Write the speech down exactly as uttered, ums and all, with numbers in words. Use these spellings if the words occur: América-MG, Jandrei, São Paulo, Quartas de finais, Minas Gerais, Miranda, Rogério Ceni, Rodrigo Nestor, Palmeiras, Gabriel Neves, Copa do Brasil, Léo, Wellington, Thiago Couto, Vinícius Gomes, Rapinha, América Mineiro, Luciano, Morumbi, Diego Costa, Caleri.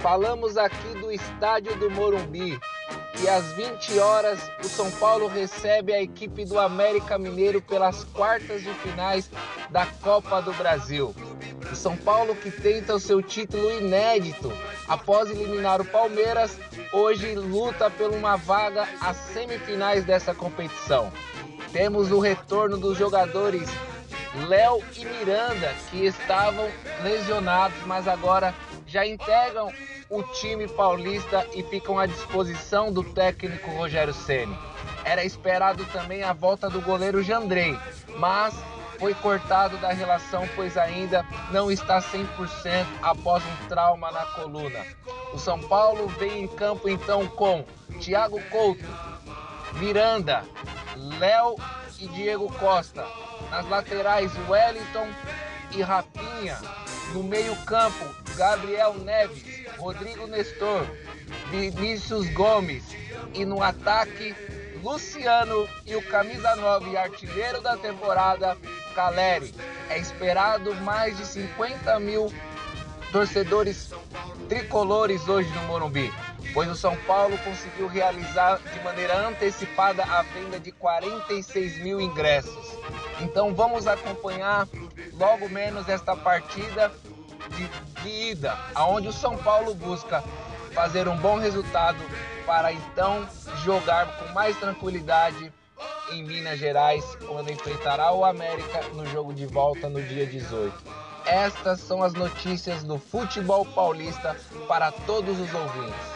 Falamos aqui do estádio do Morumbi e às vinte horas o São Paulo recebe a equipe do América Mineiro pelas quartas de finais da Copa do Brasil. O São Paulo, que tenta o seu título inédito após eliminar o Palmeiras, hoje luta por uma vaga às semifinais dessa competição. Temos o retorno dos jogadores Léo e Miranda, que estavam lesionados, mas agora já integram o time paulista e ficam à disposição do técnico Rogério Ceni. Era esperado também a volta do goleiro Jandrei, mas foi cortado da relação, pois ainda não está cem por cento após um trauma na coluna. O São Paulo vem em campo então com Thiago Couto, Miranda, Léo e Diego Costa. Nas laterais, Wellington e Rapinha. No meio-campo, Gabriel Neves, Rodrigo Nestor, Vinícius Gomes. E no ataque, Luciano e o camisa nove, artilheiro da temporada, Caleri. É esperado mais de cinquenta mil torcedores tricolores hoje no Morumbi, pois o São Paulo conseguiu realizar de maneira antecipada a venda de quarenta e seis mil ingressos. Então vamos acompanhar logo menos esta partida de, de ida, onde o São Paulo busca fazer um bom resultado para então jogar com mais tranquilidade em Minas Gerais, quando enfrentará o América no jogo de volta no dia dezoito. Estas são as notícias do futebol paulista para todos os ouvintes.